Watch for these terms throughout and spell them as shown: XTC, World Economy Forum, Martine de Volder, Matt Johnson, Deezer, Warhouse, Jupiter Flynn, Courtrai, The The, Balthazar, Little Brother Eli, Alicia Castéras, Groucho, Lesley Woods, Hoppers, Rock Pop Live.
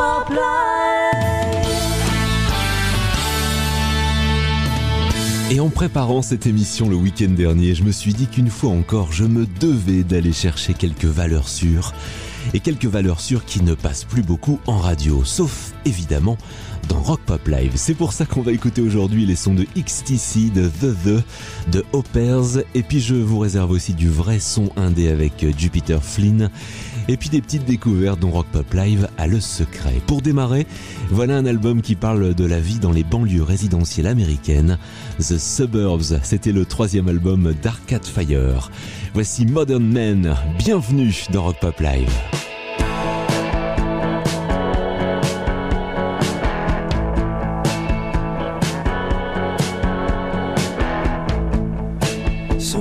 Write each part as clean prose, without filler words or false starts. Pop Live. Et en préparant cette émission le week-end dernier, je me suis dit qu'une fois encore, je me devais d'aller chercher quelques valeurs sûres. Et quelques valeurs sûres qui ne passent plus beaucoup en radio, sauf évidemment dans Rock Pop Live. C'est pour ça qu'on va écouter aujourd'hui les sons de XTC, de The, de Hoppers. Et puis je vous réserve aussi du vrai son indé avec Jupiter Flynn. Et puis des petites découvertes dont Rock Pop Live a le secret. Pour démarrer, voilà un album qui parle de la vie dans les banlieues résidentielles américaines. The Suburbs, c'était le 3e album d'Arcade Fire. Voici Modern Men, bienvenue dans Rock Pop Live. So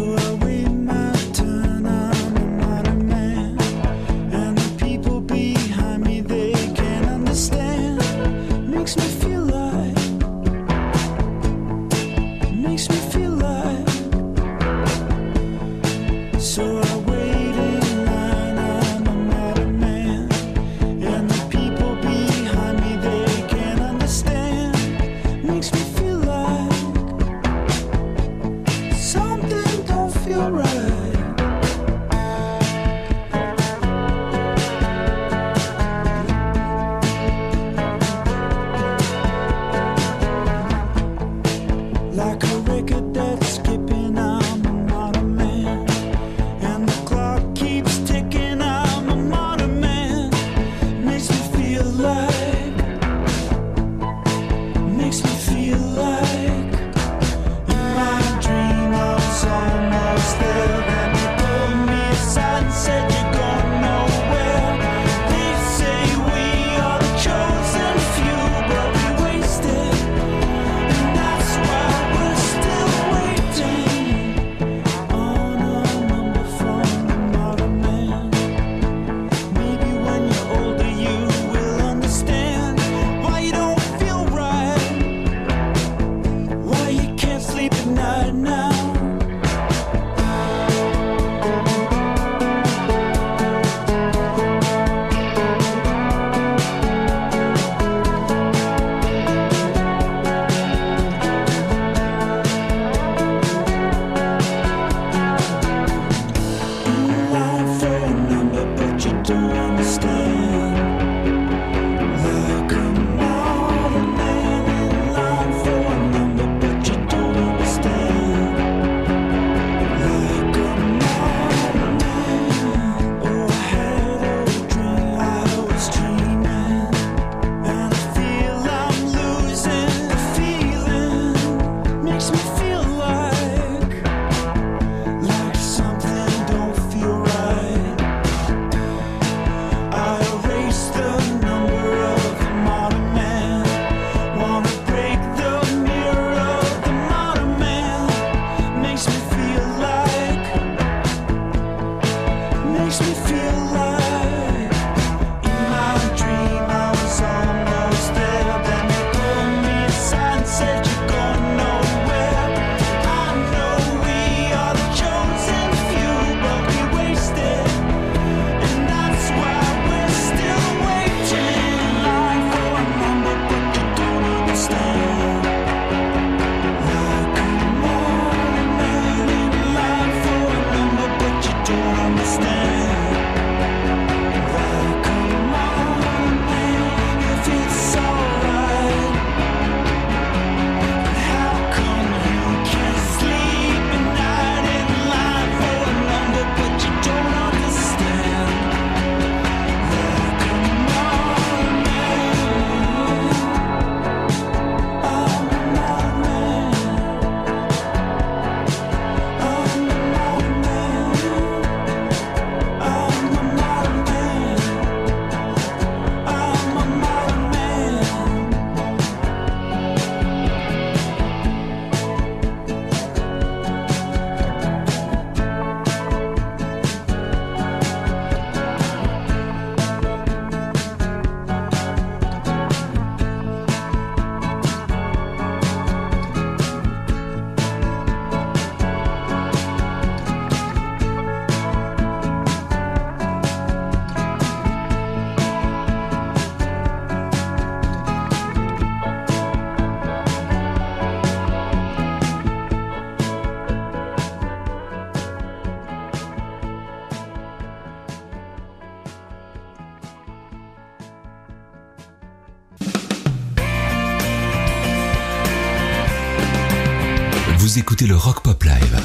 I wait in line, I'm a man. Vous écoutez le Rock Pop Live.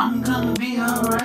I'm gonna be alright.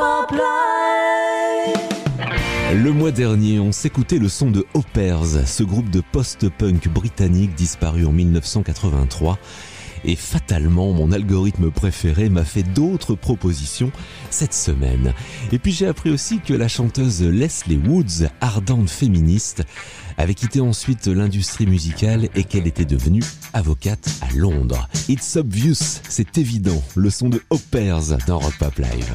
Pop Live. Le mois dernier, on s'écoutait le son de Hoppers, ce groupe de post-punk britannique disparu en 1983. Et fatalement, mon algorithme préféré m'a fait d'autres propositions cette semaine. Et puis j'ai appris aussi que la chanteuse Lesley Woods, ardente féministe, avait quitté ensuite l'industrie musicale et qu'elle était devenue avocate à Londres. It's obvious, c'est évident, le son de Hoppers dans Rock Pop Live.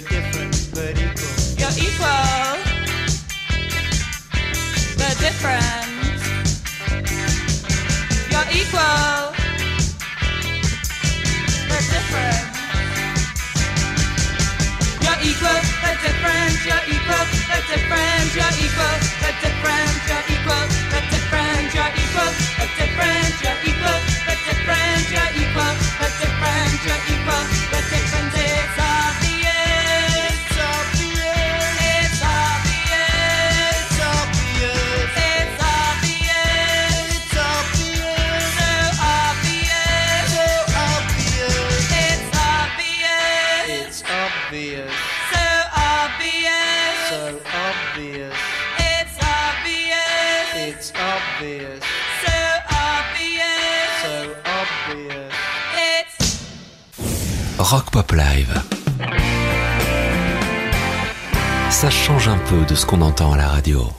You're different but equal. You're equal but different. You're equal but different. You're equal but different. You're equal but different. You're equal but different. You're equal but different. You're equal but different. You're equal but different. You're equal but different. You're equal but different. It's obvious. It's obvious. It's obvious. It's obvious. It's obvious. It's obvious. So obvious. So obvious. It's obvious. It's obvious. So obvious. So obvious. It's obvious. It's obvious. So obvious. So obvious. Rock Pop Live. Ça change un peu de ce qu'on entend à la radio.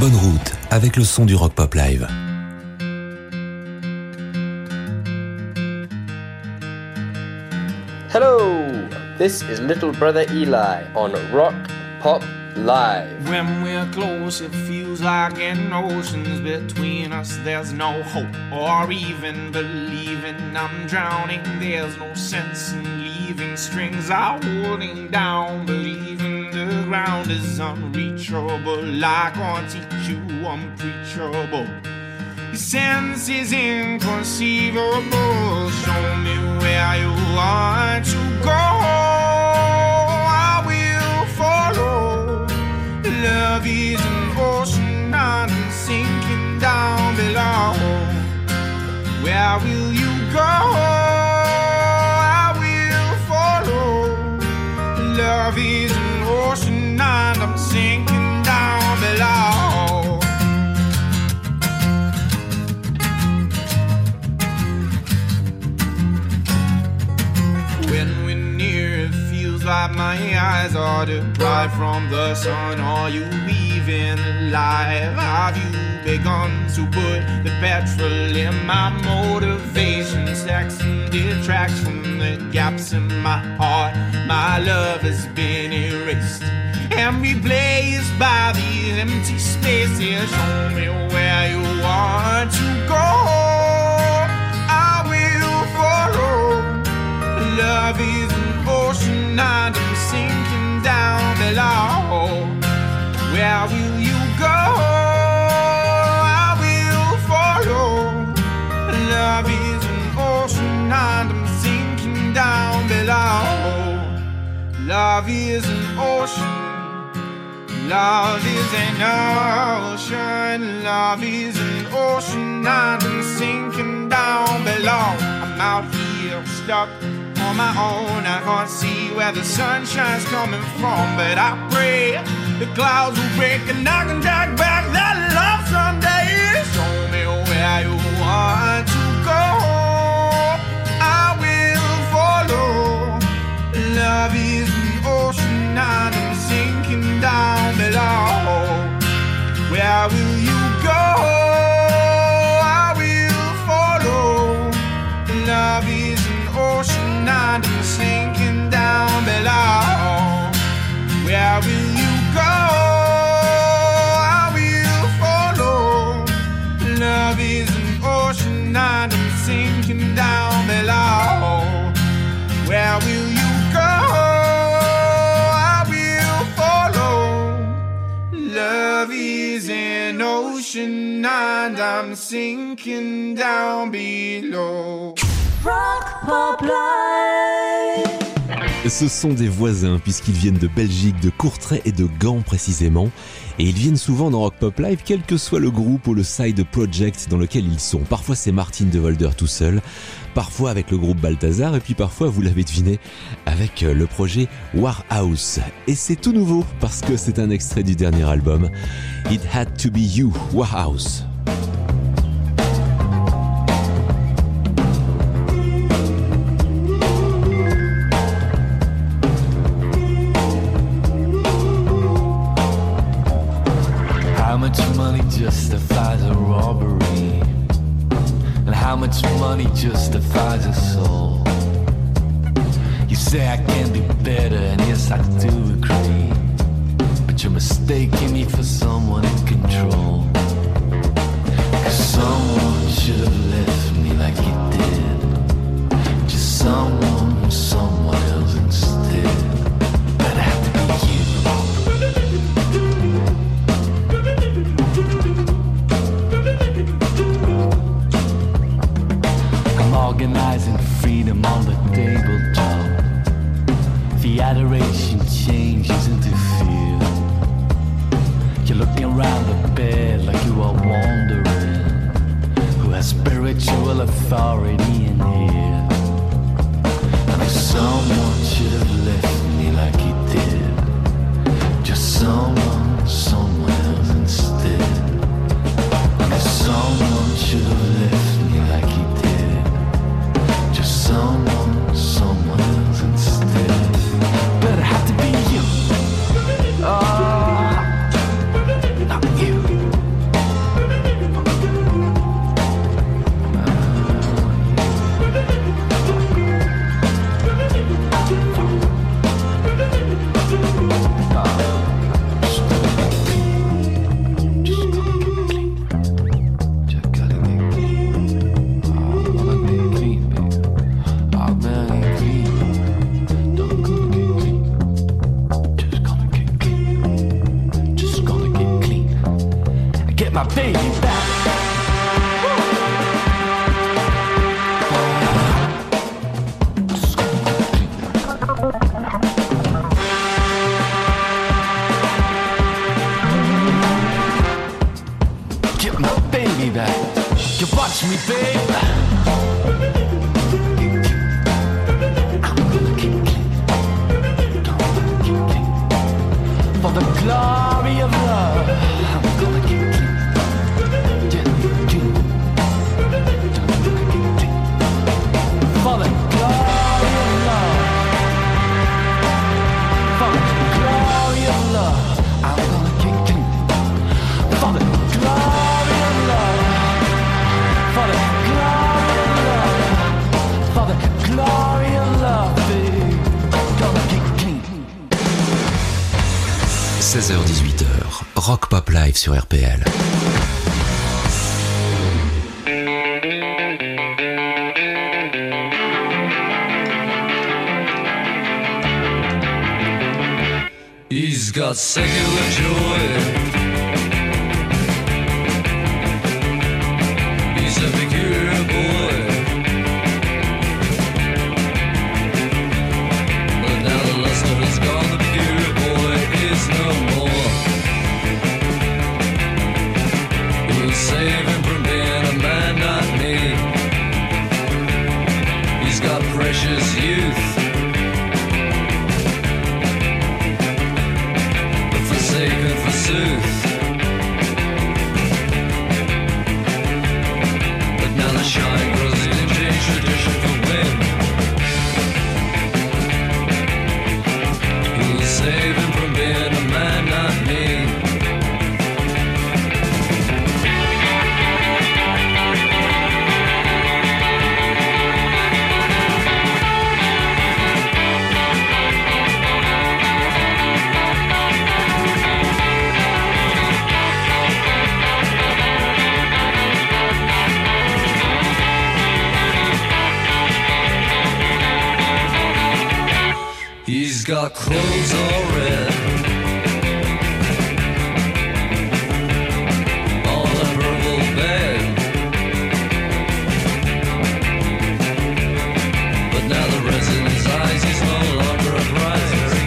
Bonne route avec le son du Rock Pop Live. Hello, this is Little Brother Eli on Rock Pop Live. When we're close, it feels like an ocean's between us. There's no hope or even believing. I'm drowning. There's no sense in leaving. Strings are holding down, believing. The ground is unreachable. I can't teach you, I'm preachable. Your sense is inconceivable. Show me where you want to go. I will follow. Love is an ocean not sinking down below. Where will you go? Love is an ocean and I'm sinking down below. When we're near, it feels like my eyes are deprived from the sun. Are you even alive? Have you begun to put the petrol in my motivation? Sex and detracts from the gaps in my heart. My love has been erased and replaced by these empty spaces. Show me where you want to go. I will follow. Love is an ocean and I'm sinking down below. Where will you go? I will follow. Love is an ocean and I'm sinking down below. Love is an ocean, love is an ocean, love is an ocean, I'm sinking down below. I'm out here stuck on my own, I can't see where the sunshine's coming from, but I pray the clouds will break and I can drag back that love someday. Show me where you want to go, I will follow. Love is and I'm sinking down below. Where will you go? I will follow. Love is an ocean and I'm sinking down below. Where will you go? I will follow. Love is an ocean and I'm sinking down below. Where will you go? Love is an ocean and I'm sinking down below. Rock Pop Live. Ce sont des voisins puisqu'ils viennent de Belgique, de Courtrai et de Gand précisément. Et ils viennent souvent dans Rock Pop Live, quel que soit le groupe ou le side project dans lequel ils sont. Parfois c'est Martine de Volder tout seul, parfois avec le groupe Balthazar et puis parfois, vous l'avez deviné, avec le projet Warhouse. Et c'est tout nouveau parce que c'est un extrait du dernier album, It Had To Be You, Warhouse. How much money justifies a robbery? And how much money justifies a soul? You say I can do better, and yes I do agree, but you're mistaking me for someone in control. Cause someone should have left me like you did, just someone else instead. But I have to be you. Organizing freedom on the table top. The adoration changes into fear. You're looking around the bed like you are wandering. Who has spiritual authority in here? And if someone should have left me like he did, just someone else instead. And if someone should have left me like he did, just someone else instead. But it had to be you. Not you. My baby back. get my baby back. You watch me, babe. For the glory of love, I'm gonna get you. For the glory of love, for the glory of love, I'm gonna get you. For the glory of love, for the glory of love, for the glory of love, babe, I'm gonna get you. 16h-18h, Rock Pop Live sur RPL. He's got secular joy. He's a peculiar boy. But now the luster is gone, the peculiar boy is no more. We'll save him from being a man not me. He's got precious youth, but forsaken forsooth. But now the shine grows dingy, tradition for wind. We'll save him from being He's got clothes all red, on a purple bed. But now the resin in his eyes, he's no longer a prize. Very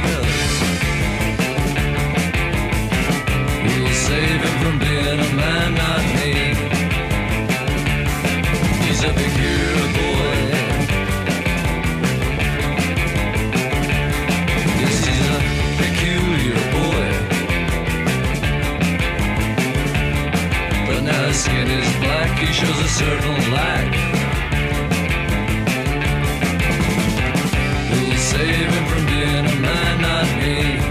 good. We'll save him from being a man not me. He's a peculiar boy. Skin is black, he shows a certain lack. We'll save him from being a man not me.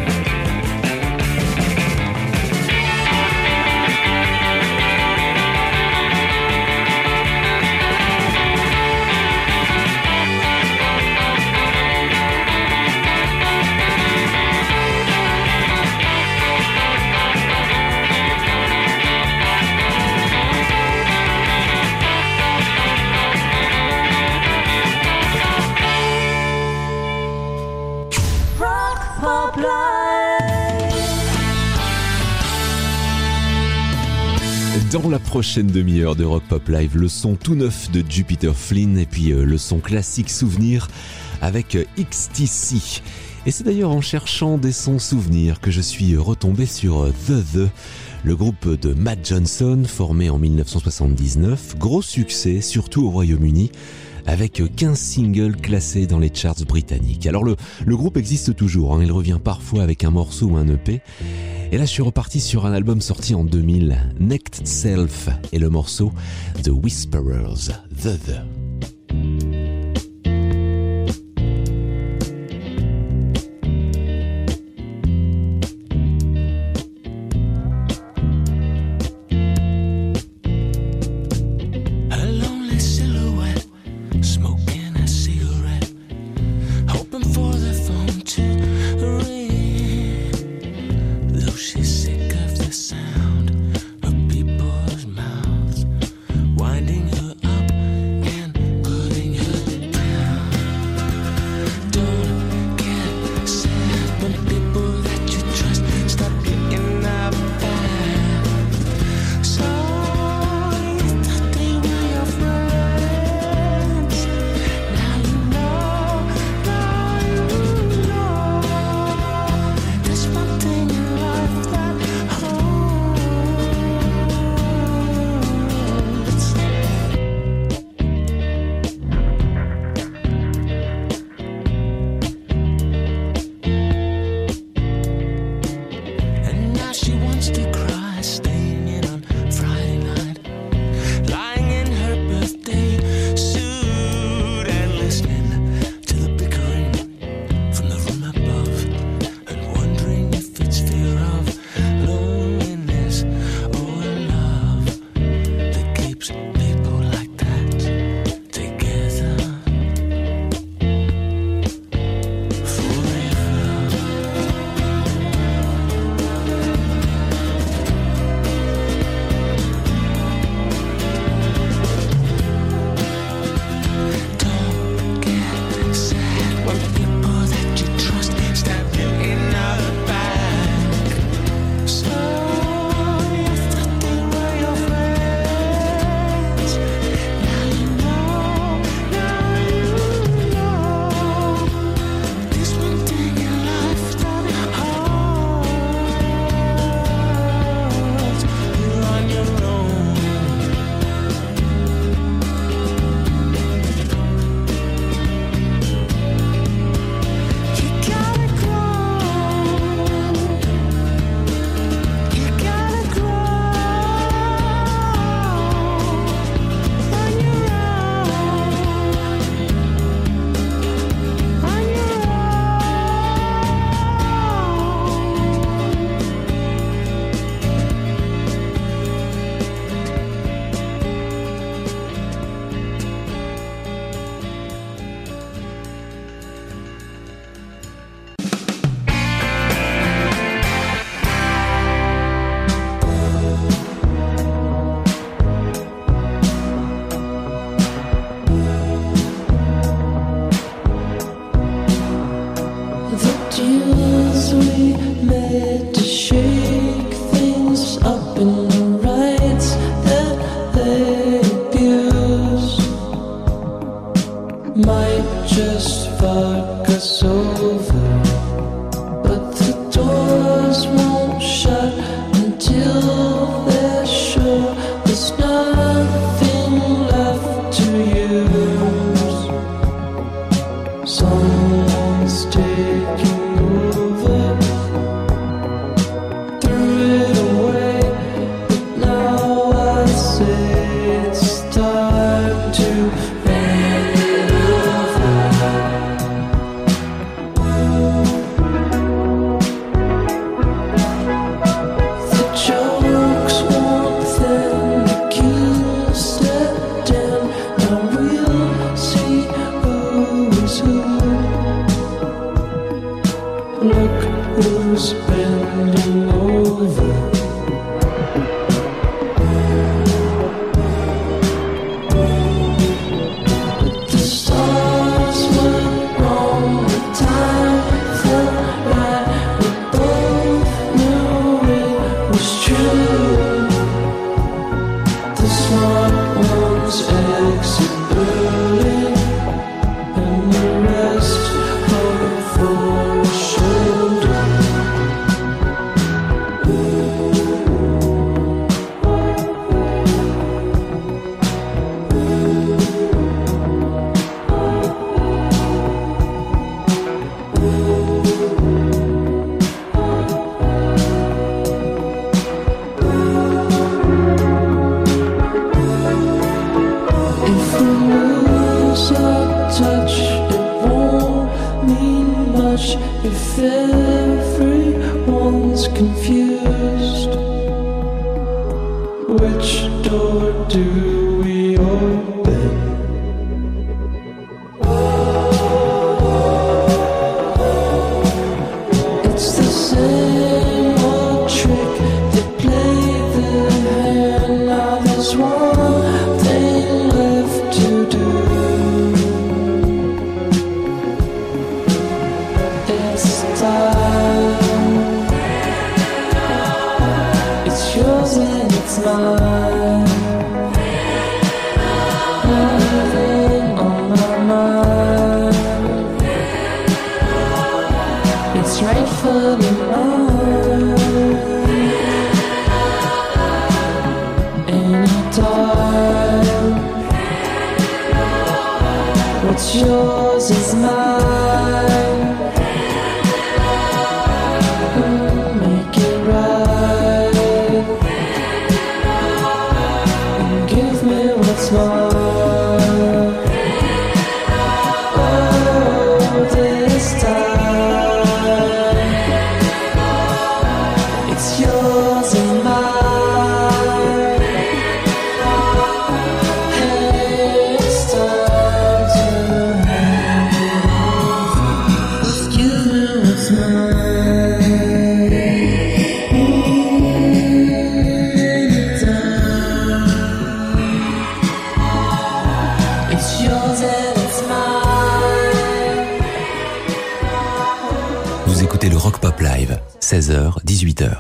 Dans la prochaine demi-heure de Rock Pop Live, le son tout neuf de Jupiter Flynn et puis le son classique souvenir avec XTC. Et c'est d'ailleurs en cherchant des sons souvenirs que je suis retombé sur The, le groupe de Matt Johnson formé en 1979. Gros succès, surtout au Royaume-Uni, avec 15 singles classés dans les charts britanniques. Alors le groupe existe toujours, hein, il revient parfois avec un morceau ou un EP. Et là, je suis reparti sur un album sorti en 2000, Next Self, et le morceau The Whisperers, The The. Sound of people's mouths winding her up and Which door do we open? Yours is mine. Make it right and give me what's mine. Oh, this time it's yours and mine. Hey, it's time. Le Rock Pop Live, 16h, 18h.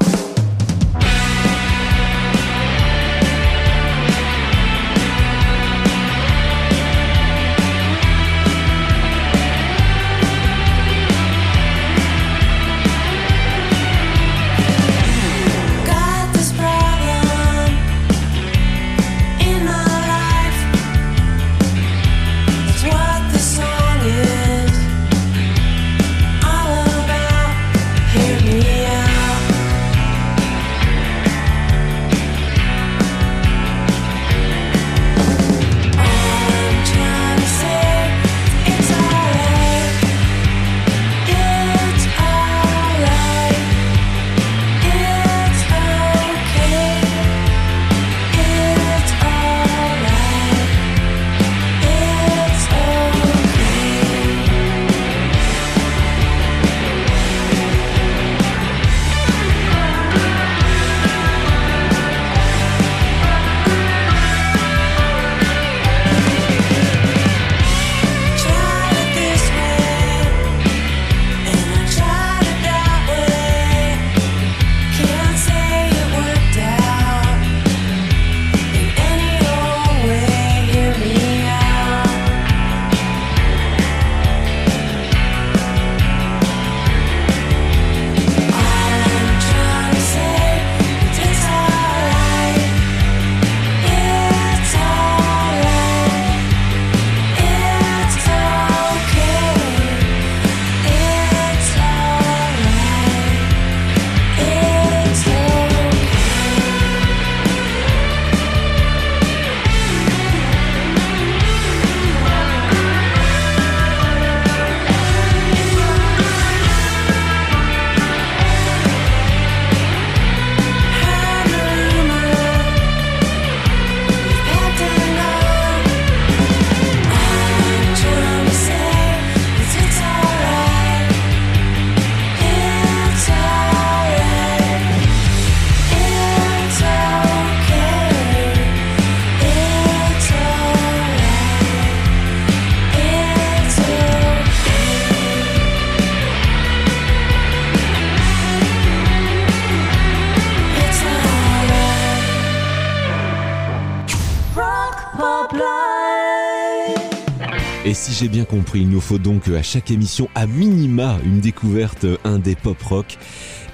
Si j'ai bien compris, il nous faut donc à chaque émission, à minima, une découverte indé pop rock.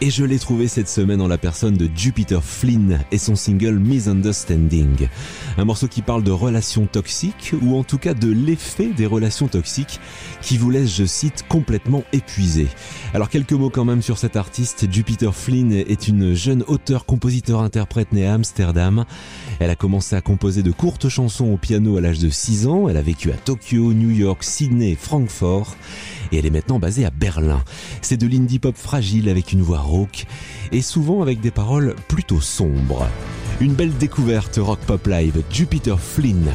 Et je l'ai trouvé cette semaine en la personne de Jupiter Flynn et son single Misunderstanding. Un morceau qui parle de relations toxiques, ou en tout cas de l'effet des relations toxiques, qui vous laisse, je cite, complètement épuisé. Alors quelques mots quand même sur cet artiste. Jupiter Flynn est une jeune auteure, compositeur, interprète née à Amsterdam. Elle a commencé à composer de courtes chansons au piano à l'âge de 6 ans. Elle a vécu à Tokyo, New York, Sydney, Francfort. Et elle est maintenant basée à Berlin. C'est de l'indie pop fragile avec une voix rauque et souvent avec des paroles plutôt sombres. Une belle découverte Rock Pop Live, Jupiter Flynn.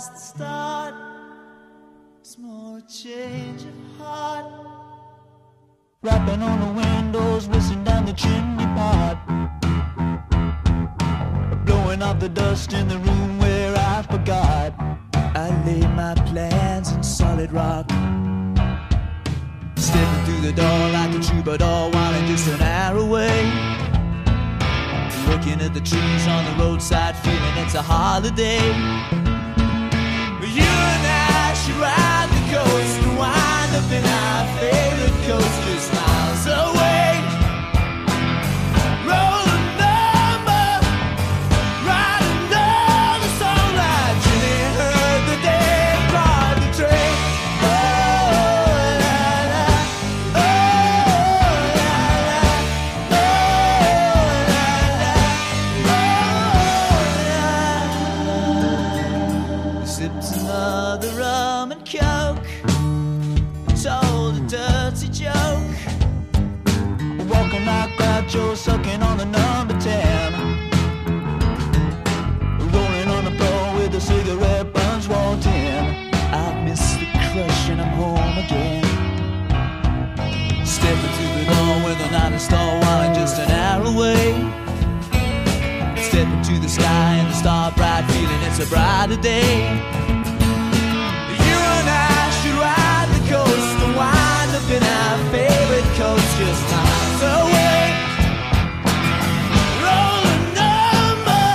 just the start. Small change of heart. Rapping on the windows, whistling down the chimney pot. Blowing off the dust in the room where I forgot. I laid my plans in solid rock. Stepping through the door like a troubadour, wanting just an hour away. Looking at the trees on the roadside, feeling it's a holiday. You and I should ride the coast and wind up in our favorite coaster, just miles away. Roll a number, ride another song like Jimmy heard the day, ride the train. Oh la la, oh la la, oh la la, oh la la. Sips another rum and coke, told a dirty joke. Walking like Groucho, sucking on the number 10. Rolling on the floor with a cigarette buns walked in. I miss the crush and I'm home again. Stepping through the door with a night install, while just an hour away. Stepping to the sky and the star bright, feeling it's a brighter day. You and I should ride the coast and wind up in our favorite coast, just miles away. Roll a number,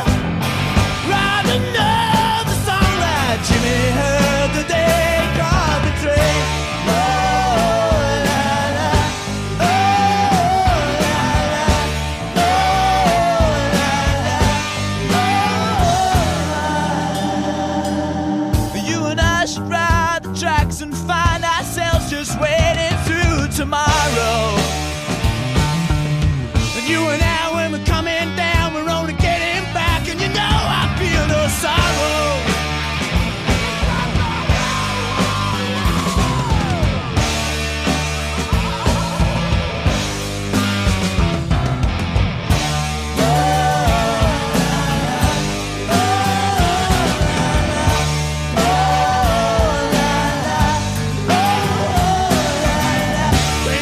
ride another song like Jimmy heard the day, caught the train. Oh la la, oh la la, oh la la, oh la la. You and I should ride the tracks and find ourselves just wading through tomorrow. And you and I, when we're coming down, we're only getting back, and you know I feel no sorrow. When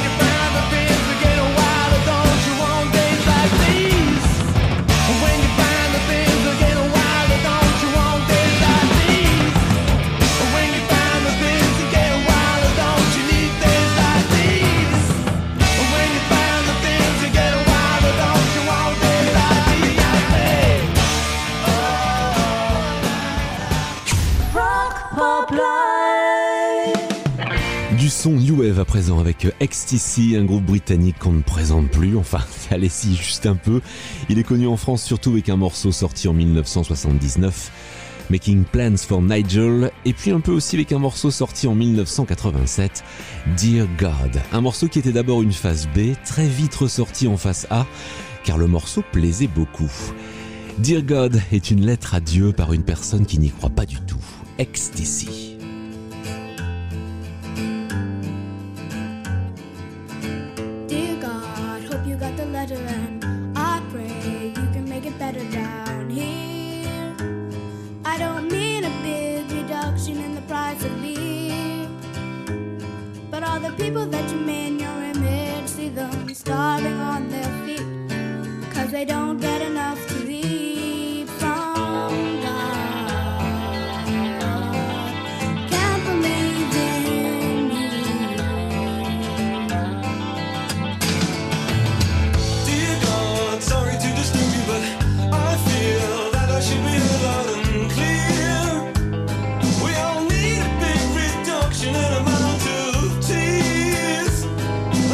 you find the things that get a while ago, you want days like these. And when you find the things that get a while ago, you want days like these. And when you find the things that get a while ago, you need days like these. And when you find the things that get a while ago, you want days like these. Rock Pop Live. Du son New Wave à présent avec XTC, un groupe britannique qu'on ne présente plus, enfin, allez si, juste un peu. Il est connu en France surtout avec un morceau sorti en 1979, Making Plans for Nigel, et puis un peu aussi avec un morceau sorti en 1987, Dear God. Un morceau qui était d'abord une face B, très vite ressorti en face A, car le morceau plaisait beaucoup. Dear God est une lettre à Dieu par une personne qui n'y croit pas du tout, XTC. Dear God, hope you got the letter and I pray you can make it better down here. I don't mean a big reduction in the price of beer, but all the people that you made in your image, see them starving on their feet, cause they don't get enough to eat from God. Can't believe in me. Dear God, sorry to disturb you, but I feel that I should be heard loud and clear. We all need a big reduction in amount of tears.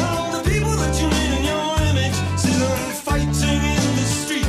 All the people that you made in your image, sit and fighting in the street.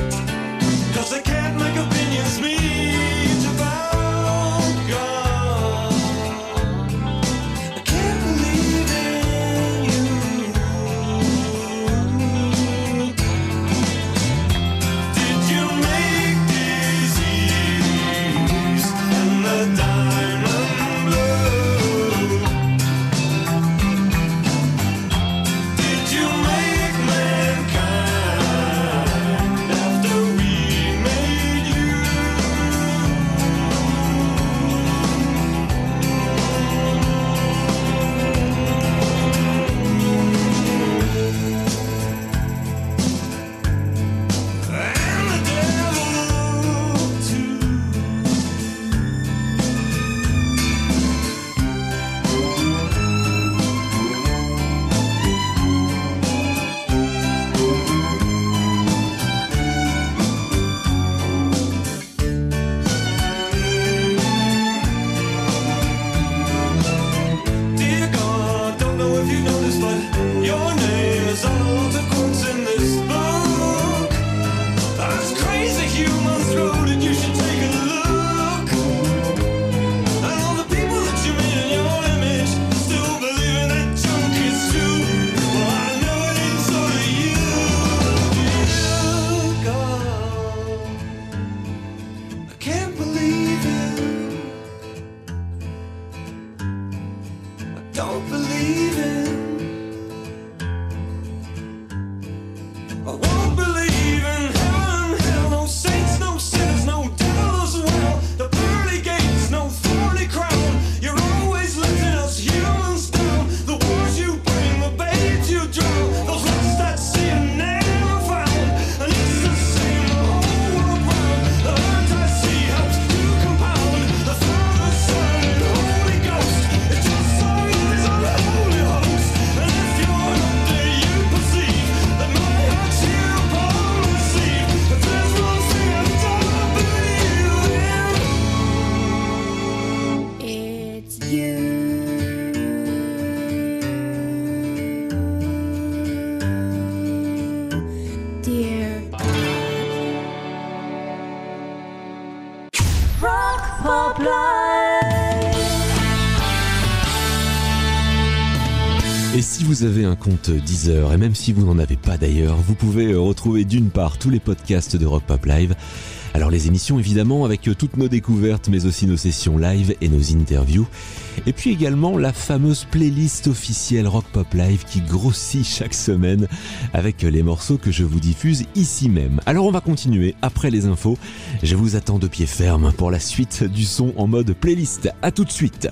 Vous avez un compte Deezer et même si vous n'en avez pas d'ailleurs, vous pouvez retrouver d'une part tous les podcasts de Rock Pop Live. Alors les émissions évidemment avec toutes nos découvertes mais aussi nos sessions live et nos interviews. Et puis également la fameuse playlist officielle Rock Pop Live qui grossit chaque semaine avec les morceaux que je vous diffuse ici même. Alors on va continuer après les infos. Je vous attends de pied ferme pour la suite du son en mode playlist. À tout de suite.